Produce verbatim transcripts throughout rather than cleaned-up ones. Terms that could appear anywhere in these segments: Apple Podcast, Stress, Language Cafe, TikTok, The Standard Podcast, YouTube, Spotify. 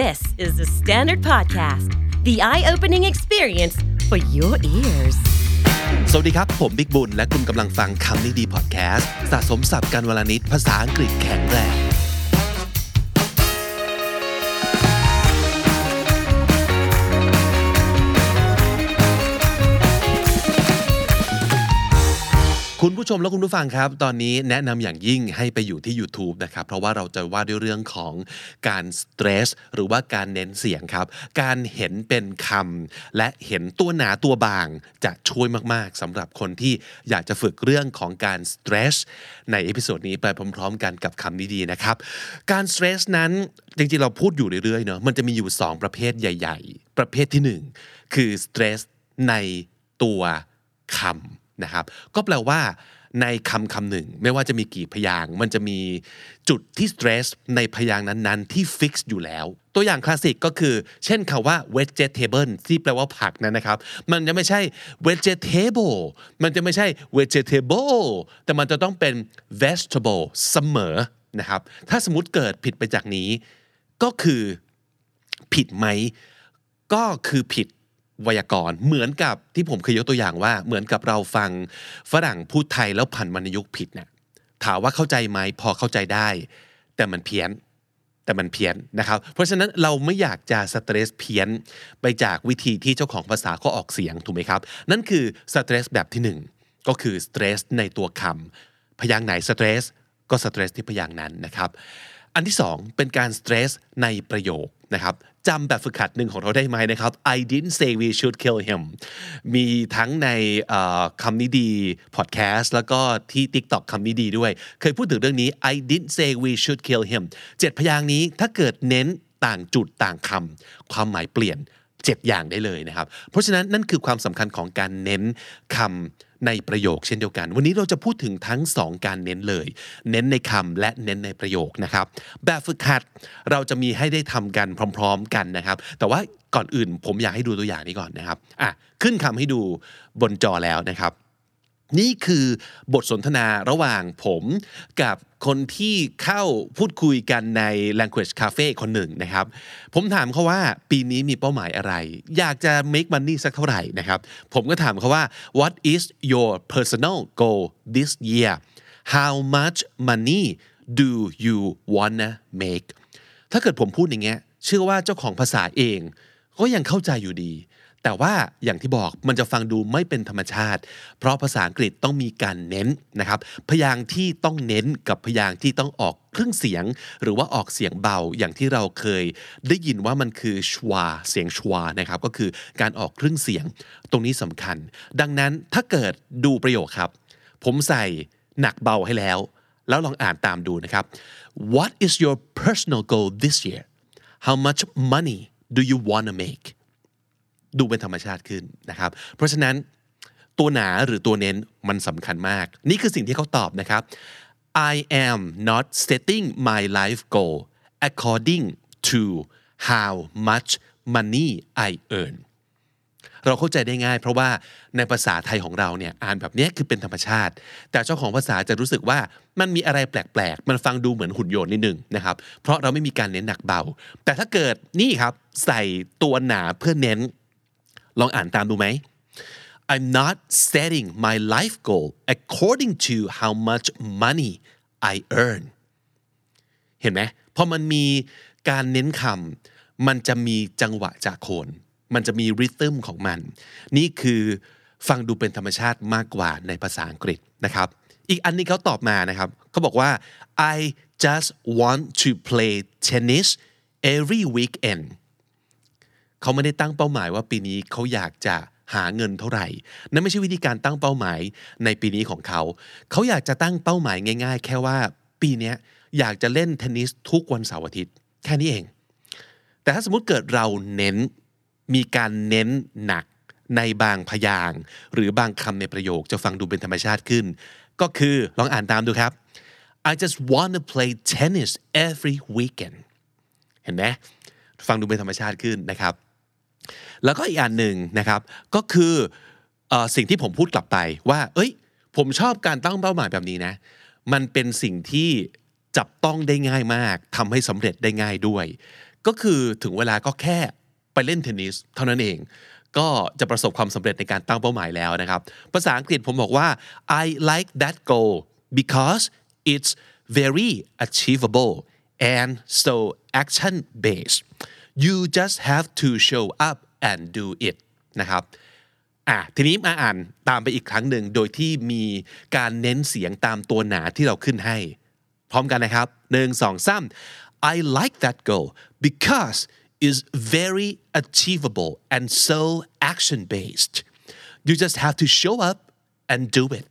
This is the Standard Podcast, the eye-opening experience for your ears. สวัสดีครับผมบิ๊กบุญและคุณกำลังฟังคำนี้ดีพอดแคสต์สะสมศัพท์กันวลนิดภาษาอังกฤษแข็งแรงคุณผู้ชมและคุณผู้ฟังครับตอนนี้แนะนำอย่างยิ่งให้ไปอยู่ที่ YouTube นะครับเพราะว่าเราจะว่าด้วยเรื่องของการ Stress หรือว่าการเน้นเสียงครับการเห็นเป็นคำและเห็นตัวหนาตัวบางจะช่วยมากๆสำหรับคนที่อยากจะฝึกเรื่องของการ Stress ในเอพิโซดนี้ไปพร้อมๆกันกับคำดีๆนะครับการ Stress นั้นจริงๆเราพูดอยู่เรื่อยๆเนาะมันจะมีอยู่สองประเภทใหญ่ๆประเภทที่หนึ่งคือ Stress ในตัวคำนะครับก็แปลว่าในคำคำหนึ่งไม่ว่าจะมีกี่พยางค์มันจะมีจุดที่ stress ในพยางค์นั้นๆที่ fix อยู่แล้วตัวอย่างคลาสสิกก็คือเช่นคำว่า vegetable ที่แปลว่าผักนั้นนะครับมันจะไม่ใช่ vegetable มันจะไม่ใช่ vegetable แต่มันจะต้องเป็น vegetable เสมอนะครับถ้าสมมุติเกิดผิดไปจากนี้ก็คือผิดไหมก็คือผิดไวยากรณ์เหมือนกับที่ผมเคยยกตัวอย่างว่าเหมือนกับเราฟังฝรั่งพูดไทยแล้วผันวรรณยุกต์ผิดเนี่ยถามว่าเข้าใจไหมพอเข้าใจได้แต่มันเพี้ยนแต่มันเพี้ยนนะครับเพราะฉะนั้นเราไม่อยากจะสเตรสเพี้ยนไปจากวิธีที่เจ้าของภาษาเขาออกเสียงถูกไหมครับนั่นคือสเตรสแบบที่หนึ่งก็คือสเตรสในตัวคำพยางค์ไหนสเตรสก็สเตรสที่พยางค์นั้นนะครับอันที่สองเป็นการสเตรสในประโยคนะครับจำแบบฝึกหัดหนึ่งของเราได้ไหมนะครับ I didn't say we should kill him มีทั้งในคำนี้ดีพอดแคสต์แล้วก็ที่ TikTok คำนี้ดีด้วยเคยพูดถึงเรื่องนี้ I didn't say we should kill him เจ็ดพยางค์นี้ถ้าเกิดเน้นต่างจุดต่างคำความหมายเปลี่ยนเจ็ดอย่างได้เลยนะครับเพราะฉะนั้นนั่นคือความสำคัญของการเน้นคำในประโยคเช่นเดียวกันวันนี้เราจะพูดถึงทั้งสองการเน้นเลยเน้นในคำและเน้นในประโยคนะครับแบบฝึกหัดเราจะมีให้ได้ทำกันพร้อมๆกันนะครับแต่ว่าก่อนอื่นผมอยากให้ดูตัวอย่างนี้ก่อนนะครับอ่ะขึ้นคำให้ดูบนจอแล้วนะครับนี่คือบทสนทนาระหว่างผมกับคนที่เข้าพูดคุยกันใน Language Cafe คนหนึ่งนะครับผมถามเขาว่าปีนี้มีเป้าหมายอะไรอยากจะ make money สักเท่าไหร่นะครับผมก็ถามเขาว่า What is your personal goal this year How much money do you wanna make ถ้าเกิดผมพูดอย่างเงี้ยเชื่อว่าเจ้าของภาษาเองก็ยังเข้าใจอยู่ดีแต่ว่าอย่างที่บอกมันจะฟังดูไม่เป็นธรรมชาติเพราะภาษาอังกฤษต้องมีการเน้นนะครับพยางค์ที่ต้องเน้นกับพยางค์ที่ต้องออกครึ่งเสียงหรือว่าออกเสียงเบาอย่างที่เราเคยได้ยินว่ามันคือชวาเสียงชวานะครับก็คือการออกครึ่งเสียงตรงนี้สำคัญดังนั้นถ้าเกิดดูประโยคครับผมใส่หนักเบาให้แล้วแล้วลองอ่านตามดูนะครับ What is your personal goal this year? How much money do you want to make?ดูเป็นธรรมชาติขึ้นนะครับเพราะฉะนั้นตัวหนาหรือตัวเน้นมันสำคัญมากนี่คือสิ่งที่เขาตอบนะครับ I am not setting my life goal according to how much money I earn เราเข้าใจได้ง่ายเพราะว่าในภาษาไทยของเราเนี่ยอ่านแบบนี้คือเป็นธรรมชาติแต่เจ้าของภาษาจะรู้สึกว่ามันมีอะไรแปลกๆมันฟังดูเหมือนหุ่นยนต์นิดนึงนะครับเพราะเราไม่มีการเน้นหนักเบาแต่ถ้าเกิดนี่ครับใส่ตัวหนาเพื่อเน้นลองอ่านตามดูไหม I'm not setting my life goal according to how much money I earn เห็นไหมพอมันมีการเน้นคำมันจะมีจังหวะจากโคนมันจะมีริทึมของมันนี่คือฟังดูเป็นธรรมชาติมากกว่าในภาษาอังกฤษนะครับอีกอันนี้เขาตอบมานะครับเขาบอกว่า I just want to play tennis every weekendเขาไม่ได้ตั้งเป้าหมายว่าปีนี้เขาอยากจะหาเงินเท่าไหร่นั่นไม่ใช่วิธีการตั้งเป้าหมายในปีนี้ของเขาเขาอยากจะตั้งเป้าหมายง่ายๆแค่ว่าปีนี้อยากจะเล่นเทนนิสทุกวันเสาร์อาทิตย์แค่นี้เองแต่ถ้าสมมุติเกิดเราเน้นมีการเน้นหนักในบางพยางค์หรือบางคำในประโยคจะฟังดูเป็นธรรมชาติขึ้นก็คือลองอ่านตามดูครับ I just want to play tennis every weekend เห็นไหมฟังดูเป็นธรรมชาติขึ้นนะครับแล้วก็อีกอันหนึ่งนะครับก็คือเอ่อสิ่งที่ผมพูดกลับไปว่าเอ้ยผมชอบการตั้งเป้าหมายแบบนี้นะมันเป็นสิ่งที่จับต้องได้ง่ายมากทำให้สำเร็จได้ง่ายด้วย ก็คือถึงเวลาก็แค่ไปเล่นเทนนิสเท่านั้นเองก็จะประสบความสำเร็จในการตั้งเป้าหมายแล้วนะครับภาษาอังกฤษผมบอกว่า I like that goal because it's very achievable and so action based you just have to show up and do it นะครับอ่ะทีนี้มาอ่านตามไปอีกครั้งหนึ่งโดยที่มีการเน้นเสียงตามตัวหนาที่เราขึ้นให้พร้อมกันนะครับหนึ่งสองสาม I like that goal because it's very achievable and so action based you just have to show up and do it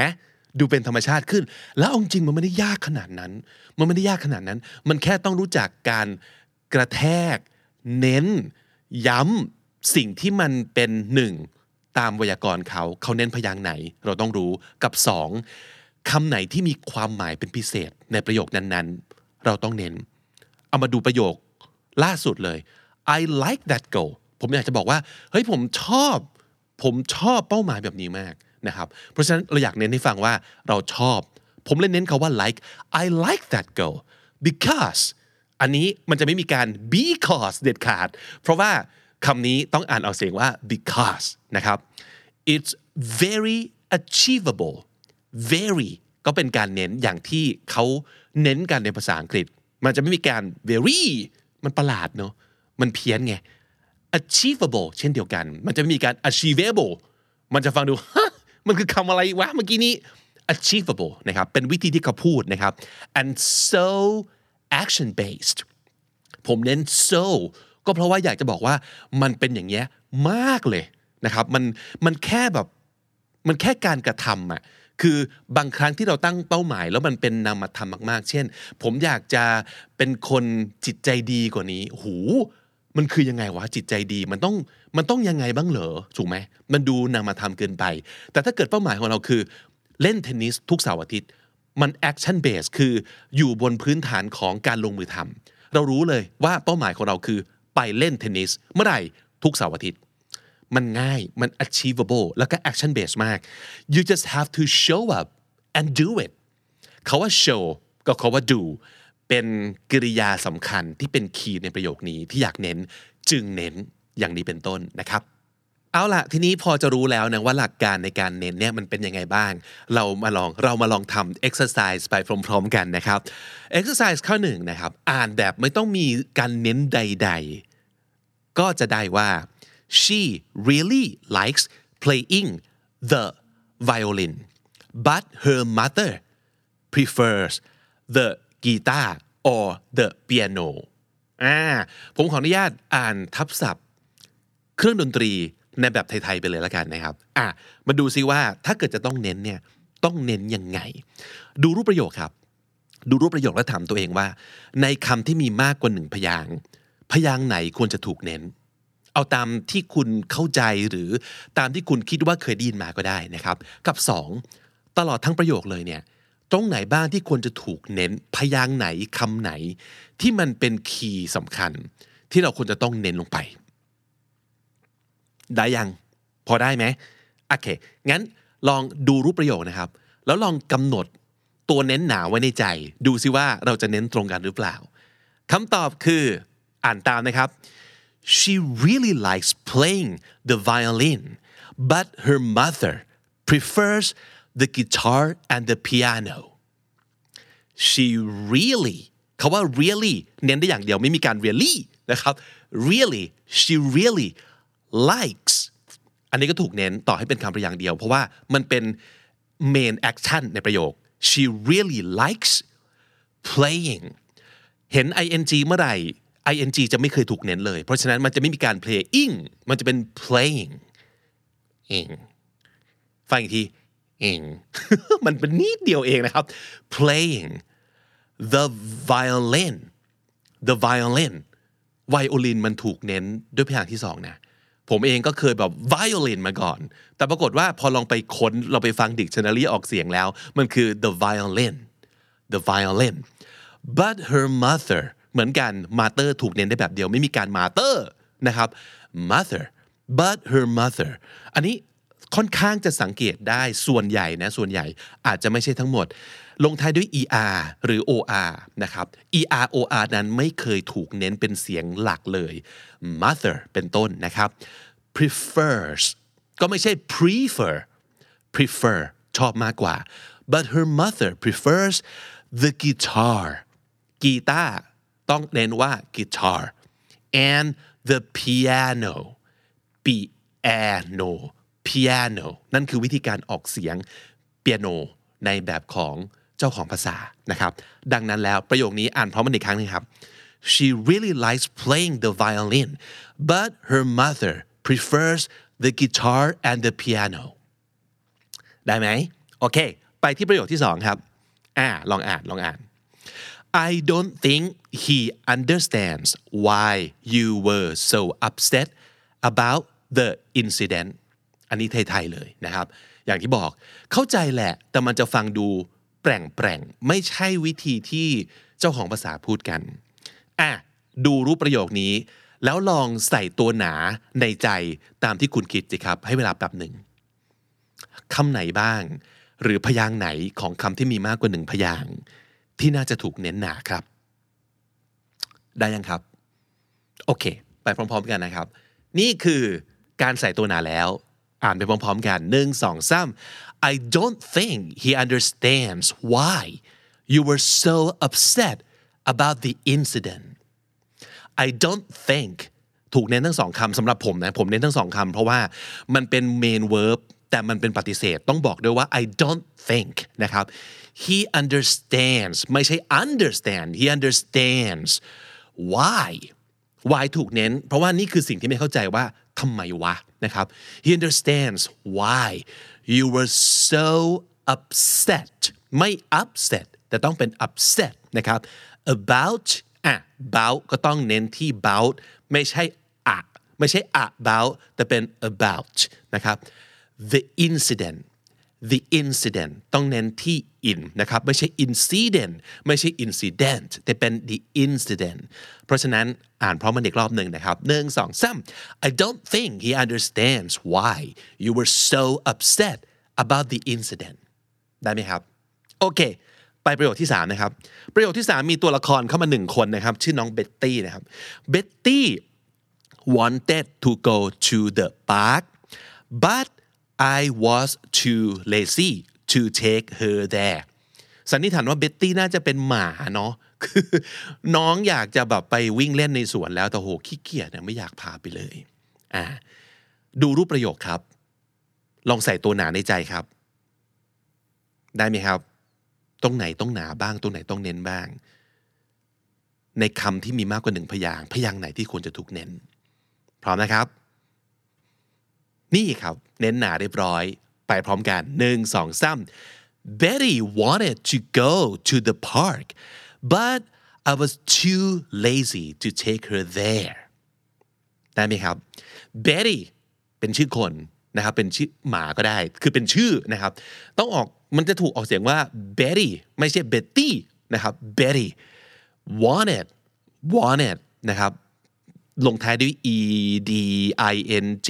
นะดูเป็นธรรมชาติขึ้นแล้วองจริงมันไม่ได้ยากขนาดนั้นมันไม่ได้ยากขนาดนั้นมันแค่ต้องรู้จักการกระแทกเน้นย้ำสิ่งที่มันเป็นหนึ่งตามไวยากรณ์เขาเขาเน้นพยางค์ไหนเราต้องรู้กับสองคำไหนที่มีความหมายเป็นพิเศษในประโยคนั้นๆเราต้องเน้นเอามาดูประโยคล่าสุดเลย I like that goal ผมอยากจะบอกว่าเฮ้ยผมชอบผมชอบเป้าหมายแบบนี้มากนะครับเพราะฉะนั้นเราอยากเน้นให้ฟังว่าเราชอบผมเลยเน้นคำว่า like I like that goal because อันนี้มันจะไม่มีการ because เด็ดขาดเพราะว่าคำนี้ต้องอ่านออกเสียงว่า because นะครับ it's very achievable very ก็เป็นการเน้นอย่างที่เขาเน้นกันในภาษาอังกฤษมันจะไม่มีการ very มันประหลาดเนาะมันเพี้ยนไง achievable เช่นเดียวกันมันจะไม่มีการ achievable มันจะฟังดูมันคือคำอะไรวะเมื่อกี้นี้ achievable นะครับเป็นวิธีที่เขาพูดนะครับ and so action based ผมเน้น soก็เพราะว่าอยากจะบอกว่ามันเป็นอย่างเงี้ยมากเลยนะครับมันมันแค่แบบมันแค่การกระทำอ่ะคือบางครั้งที่เราตั้งเป้าหมายแล้วมันเป็นนามธรรมมากๆเช่นผมอยากจะเป็นคนจิตใจดีกว่านี้หูมันคือยังไงวะจิตใจดีมันต้องมันต้องยังไงบ้างเหรอถูกไหมมันดูนามธรรมเกินไปแต่ถ้าเกิดเป้าหมายของเราคือเล่นเทนนิสทุกเสาร์อาทิตย์มันแอคชั่นเบสคืออยู่บนพื้นฐานของการลงมือทำเรารู้เลยว่าเป้าหมายของเราคือไปเล่นเทนนิสเมื่อไหร่ทุกเสาร์อาทิตย์มันง่ายมัน achievable แล้วก็ action based มาก you just have to show up and do it คำว่า show กับคำว่า do เป็นกริยาสำคัญที่เป็นคีย์ในประโยคนี้ที่อยากเน้นจึงเน้นอย่างนี้เป็นต้นนะครับเอาล่ะทีนี้พอจะรู้แล้วนะว่าหลักการในการเน้นเนี่ยมันเป็นยังไงบ้างเรามาลองเรามาลองทำ exercise ไปพร้อมๆกันนะครับ exercise ข้อหนึ่งนะครับอ่านแบบไม่ต้องมีการเน้นใดๆก็จะได้ว่า she really likes playing the violin but her mother prefers the guitar or the piano อ่าผมขออนุญาตอ่านทับศัพท์เครื่องดนตรีในแบบไทยๆไปเลยละกันนะครับอ่ะมาดูซิว่าถ้าเกิดจะต้องเน้นเนี่ยต้องเน้นยังไงดูรูปประโยคครับดูรูปประโยคแล้วถามตัวเองว่าในคำที่มีมากกว่าหนึ่งพยางค์พยางค์ไหนควรจะถูกเน้นเอาตามที่คุณเข้าใจหรือตามที่คุณคิดว่าเคยได้ยินมาก็ได้นะครับกับสองตลอดทั้งประโยคเลยเนี่ยตรงไหนบ้างที่ควรจะถูกเน้นพยางค์ไหนคำไหนที่มันเป็นคีย์สำคัญที่เราควรจะต้องเน้นลงไปได้ยังพอได้ไหมโอเคงั้นลองดูรูปประโยคนะครับแล้วลองกำหนดตัวเน้นหนาไว้ในใจดูซิว่าเราจะเน้นตรงกันหรือเปล่าคำตอบคืออ่านตามนะครับ she really likes playing the violin but her mother prefers the guitar and the piano she really คำว่า really เน้นได้อย่างเดียวไม่มีการ really นะครับ really she really likes อันนี้ก็ถูกเน้นต่อให้เป็นคำพยางค์เดียวเพราะว่ามันเป็น main action ในประโยค she really likes playing เห็น ing เมื่อไหร่ ing จะไม่เคยถูกเน้นเลยเพราะฉะนั้นมันจะไม่มีการ playing มันจะเป็น playing เองฟังอีกทีเอง มันเป็นนิดเดียวเองนะครับ playing the violin the violin ไวโอลินมันถูกเน้นด้วยพยางค์ที่สองนะผมเองก็เคยแบบ violin มาก่อนแต่ปรากฏว่าพอลองไปค้นเราไปฟัง dictionary ออกเสียงแล้วมันคือ the violin the violin but her mother เหมือนกัน mother ถูกเน้นได้แบบเดียวไม่มีการ mother นะครับ mother but her mother อันนี้ ค่อนข้างจะสังเกตได้ส่วนใหญ่นะส่วนใหญ่อาจจะไม่ใช่ทั้งหมดลงท้ายด้วย er หรือ or นะครับ er or นั้นไม่เคยถูกเน้นเป็นเสียงหลักเลย mother เป็นต้นนะครับ prefers ก็ไม่ใช่ prefer prefer ชอบมากกว่า but her mother prefers the guitar กีตาร์ต้องเน้นว่า guitar and the piano piano piano นั่นคือวิธีการออกเสียงเปียโนในแบบของเจ้าของภาษานะครับดังนั้นแล้วประโยคนี้อ่านพร้อมกันอีกครั้งนึงครับ She really likes playing the violin but her mother prefers the guitar and the piano ได้ไหมโอเคไปที่ประโยคที่สองครับอ่าลองอ่านลองอ่าน I don't think he understands why you were so upset about the incident อันนี้ไทยๆเลยนะครับอย่างที่บอกเข้าใจแหละแต่มันจะฟังดูแปลงๆไม่ใช่วิธีที่เจ้าของภาษาพูดกันอ่ะดูรูปประโยคนี้แล้วลองใส่ตัวหนาในใจตามที่คุณคิดสิครับให้เวลาแป๊บหนึ่งคำไหนบ้างหรือพยางค์ไหนของคำที่มีมากกว่าหนึ่งพยางค์ที่น่าจะถูกเน้นหนาครับได้ยังครับโอเคไปพร้อมๆกันนะครับนี่คือการใส่ตัวหนาแล้วอ่านไปพร้อมๆกัน หนึ่ง สอง สาม I don't think he understands why you were so upset about the incident I don't think ถูกเน้นทั้งสองคำสำหรับผมนะผมเน้นทั้งสองคำเพราะว่ามันเป็น main verb แต่มันเป็นปฏิเสธต้องบอกด้วยว่า I don't think นะครับ he understands ไม่ใช่ understand he understands why why ถูกเน้นเพราะว่านี่คือสิ่งที่ไม่เข้าใจว่าทำไมวะนะครับ He understands why you were so upset ไม่ upset แต่ต้องเป็น upset นะครับ about อ่ะ about ก็ต้องเน้นที่ about ไม่ใช่อะไม่ใช่ about แต่เป็น about นะครับ the incident the incident ต้องเน้นที่ in นะครับไม่ใช่ incident ไม่ใช่ incident แต่เป็น the incident เพราะฉะนั้นอ่านพร้อมกันอีกรอบหนึ่งนะครับ หนึ่ง สอง สาม I don't think he understands why you were so upset about the incident ได้ไหมครับโอเคไปประโยคที่สามนะครับประโยคที่สามมีตัวละครเข้ามาหนึ่งคนนะครับชื่อน้องเบ็ตตี้นะครับเบ็ตตี้ wanted to go to the park but I was too lazy to take her there สันนิษฐานว่าเบ็ตตี้น่าจะเป็นหมาเนาะคือน้องอยากจะแบบไปวิ่งเล่นในสวนแล้วแต่โหขี้เกียจเนี่ยไม่อยากพาไปเลยอ่าดูรูปประโยคครับลองใส่ตัวหนาในใจครับได้ไหมครับตรงไหนต้องหนาบ้างตรงไหนต้องเน้นบ้างในคำที่มีมากกว่าหนึ่งพยางค์พยางค์ไหนที่ควรจะถูกเน้นพร้อมนะครับนี่ครับเน้นหนาเรียบร้อยไปพร้อมกัน หนึ่ง สอง สาม Betty wanted to go to the park but I was too lazy to take her there ได้ไหมครับ Betty เป็นชื่อคนนะครับเป็นชื่อหมาก็ได้คือเป็นชื่อนะครับต้องออกมันจะถูกออกเสียงว่า Betty ไม่ใช่ Betty นะครับ Betty wanted wanted นะครับลงท้ายด้วย e d i n g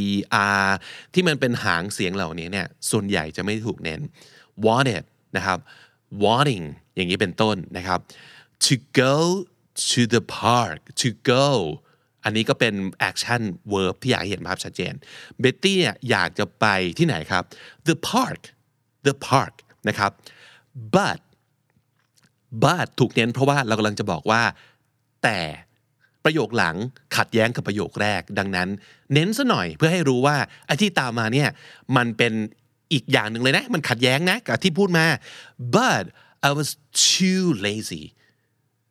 e r ที่มันเป็นหางเสียงเหล่านี้เนี่ยส่วนใหญ่จะไม่ถูกเน้น wanted นะครับ wanting อย่างนี้เป็นต้นนะครับ to go to the park to go อันนี้ก็เป็น action verb ที่อยากเห็นภาพชัดเจน Betty เนี่ยอยากจะไปที่ไหนครับ the park the park นะครับ but but ถูกเน้นเพราะว่าเรากำลังจะบอกว่าแต่ประโยคหลังขัดแย้งกับประโยคแรกดังนั้นเน้นซะหน่อยเพื่อให้รู้ว่าไอ้ที่ตามมาเนี่ยมันเป็นอีกอย่างหนึ่งเลยนะมันขัดแย้งนะกับที่พูดมา but I was too lazy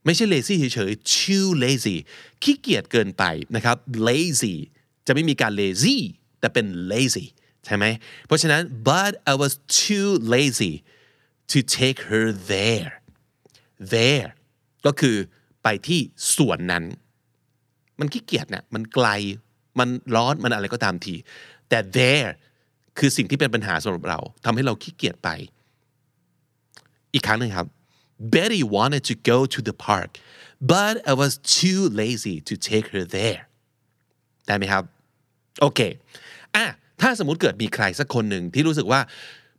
ไม่ใช่ lazy เฉยๆ too lazy ขี้เกียจเกินไปนะครับ lazy จะไม่มีการ lazy แต่เป็น lazy ใช่ไหมเพราะฉะนั้น but I was too lazy to take her there there ก็คือไปที่ส่วนนั้นมันขี้เกียจเนี่ยมันไกลมันร้อนมันอะไรก็ตามทีแต่ there คือสิ่งที่เป็นปัญหาสำหรับเราทำให้เราขี้เกียจไปอีกครั้งนึงครับ Betty wanted to go to the park but I was too lazy to take her there ได้ไหมครับโอเคอ่ะ ถ้าสมมุติเกิดมีใครสักคนหนึ่งที่รู้สึกว่า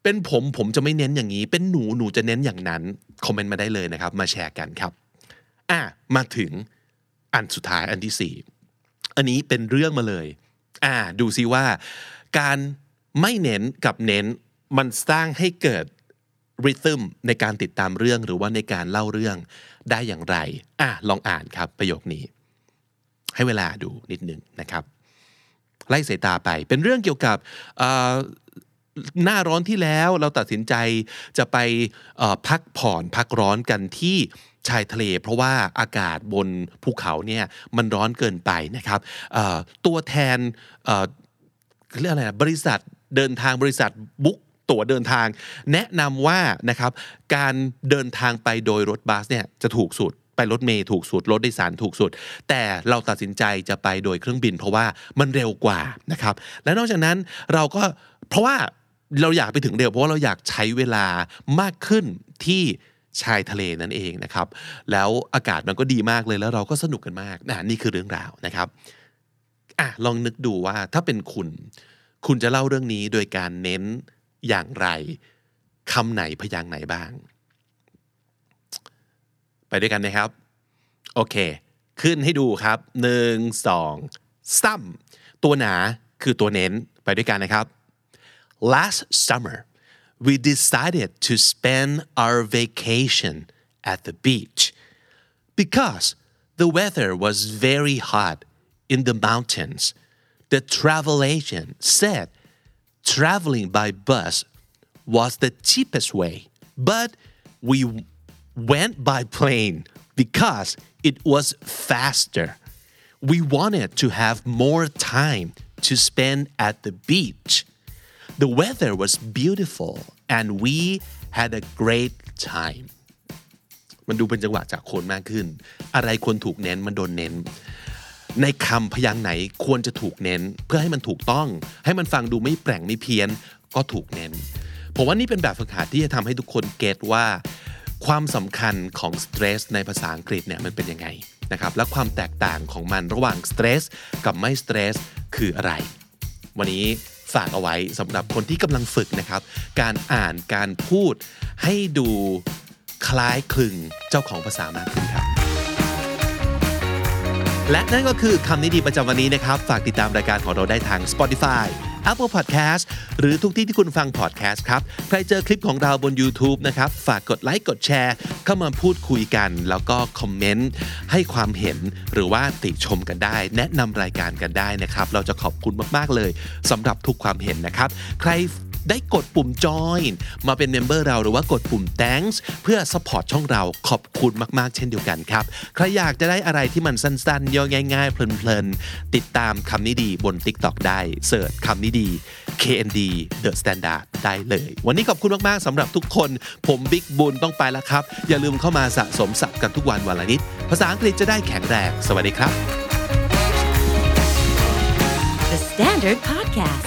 เป็นผมผมจะไม่เน้นอย่างนี้เป็นหนูหนูจะเน้นอย่างนั้นคอมเมนต์มาได้เลยนะครับมาแชร์กันครับอ่ะมาถึงอันสุดท้ายอันที่สี่อันนี้เป็นเรื่องมาเลยอ่ะดูซิว่าการไม่เน้นกับเน้นมันสร้างให้เกิดริทึมในการติดตามเรื่องหรือว่าในการเล่าเรื่องได้อย่างไรอ่ะลองอ่านครับประโยคนี้ให้เวลาดูนิดนึงนะครับไล่สายตาไปเป็นเรื่องเกี่ยวกับหน้าร้อนที่แล้วเราตัดสินใจจะไปพักผ่อนพักร้อนกันที่ชายทะเลเพราะว่าอากาศบนภูเขาเนี่ยมันร้อนเกินไปนะครับตัวแทนเรียกอะไรนะบริษัทเดินทางบริษัทบุ๊กตั๋วเดินทางแนะนำว่านะครับการเดินทางไปโดยรถบัสเนี่ยจะถูกสุดไปรถเมล์ถูกสุดรถโดยสารถูกสุดแต่เราตัดสินใจจะไปโดยเครื่องบินเพราะว่ามันเร็วกว่านะครับและนอกจากนั้นเราก็เพราะว่าเราอยากไปถึงเร็วเพราะว่าเราอยากใช้เวลามากขึ้นที่ชายทะเลนั่นเองนะครับแล้วอากาศมันก็ดีมากเลยแล้วเราก็สนุกกันมากนะนี่คือเรื่องราวนะครับอ่ะลองนึกดูว่าถ้าเป็นคุณคุณจะเล่าเรื่องนี้โดยการเน้นอย่างไรคำไหนพยางค์ไหนบ้างไปด้วยกันนะครับโอเคขึ้นให้ดูครับหนึ่งสองซ้ำตัวหนาคือตัวเน้นไปด้วยกันนะครับ Last summer we decided to spend our vacation at the beach because the weather was very hot in the mountains. The travel agent said traveling by bus was the cheapest way, but we went by plane because it was faster. We wanted to have more time to spend at the beach. The weather was beautiful and we had a great time. มันดูเป็นจังหวะจากคนมากขึ้นอะไรควรถูกเน้นมันโดนเน้นในคำพยางค์ไหนควรจะถูกเน้นเพื่อให้มันถูกต้องให้มันฟังดูไม่แปลงไม่เพี้ยนก็ถูกเน้นผมว่านี่เป็นแบบฝึกหัดที่จะทำให้ทุกคนเก็ทว่าความสำคัญของ stress ในภาษาอังกฤษเนี่ยมันเป็นยังไงนะครับและความแตกต่างของมันระหว่าง stress กับไม่ stress คืออะไรวันนี้ฝากเอาไว้สำหรับคนที่กำลังฝึกนะครับการอ่านการพูดให้ดูคล้ายคลึงเจ้าของภาษามากขึ้นครับและนั่นก็คือคำนี้ดีประจำวันนี้นะครับฝากติดตามรายการของเราได้ทาง Spotify Apple Podcast หรือทุกที่ที่คุณฟัง Podcast ครับใครเจอคลิปของเราบน YouTube นะครับฝากกดไลค์กดแชร์เข้ามาพูดคุยกันแล้วก็คอมเมนต์ให้ความเห็นหรือว่าติชมกันได้แนะนำรายการกันได้นะครับเราจะขอบคุณมากๆเลยสำหรับทุกความเห็นนะครับใครได้กดปุ่ม Join มาเป็นเมมเบอร์เราหรือว่ากดปุ่ม Thanks เพื่อซัพพอร์ตช่องเราขอบคุณมากๆเช่นเดียวกันครับใครอยากจะได้อะไรที่มันสั้นๆย่อง่ายๆเพลินๆติดตามคำนี้ดีบน TikTok ได้เสิร์ชคำนี้ดี เค เอ็น ดี The Standard ได้เลยวันนี้ขอบคุณมากๆสำหรับทุกคนผมบิ๊กบุญต้องไปแล้วครับอย่าลืมเข้ามาสะสมศัพท์กันทุกวันวันละนิดภาษาอังกฤษจะได้แข็งแรงสวัสดีครับ The Standard Podcast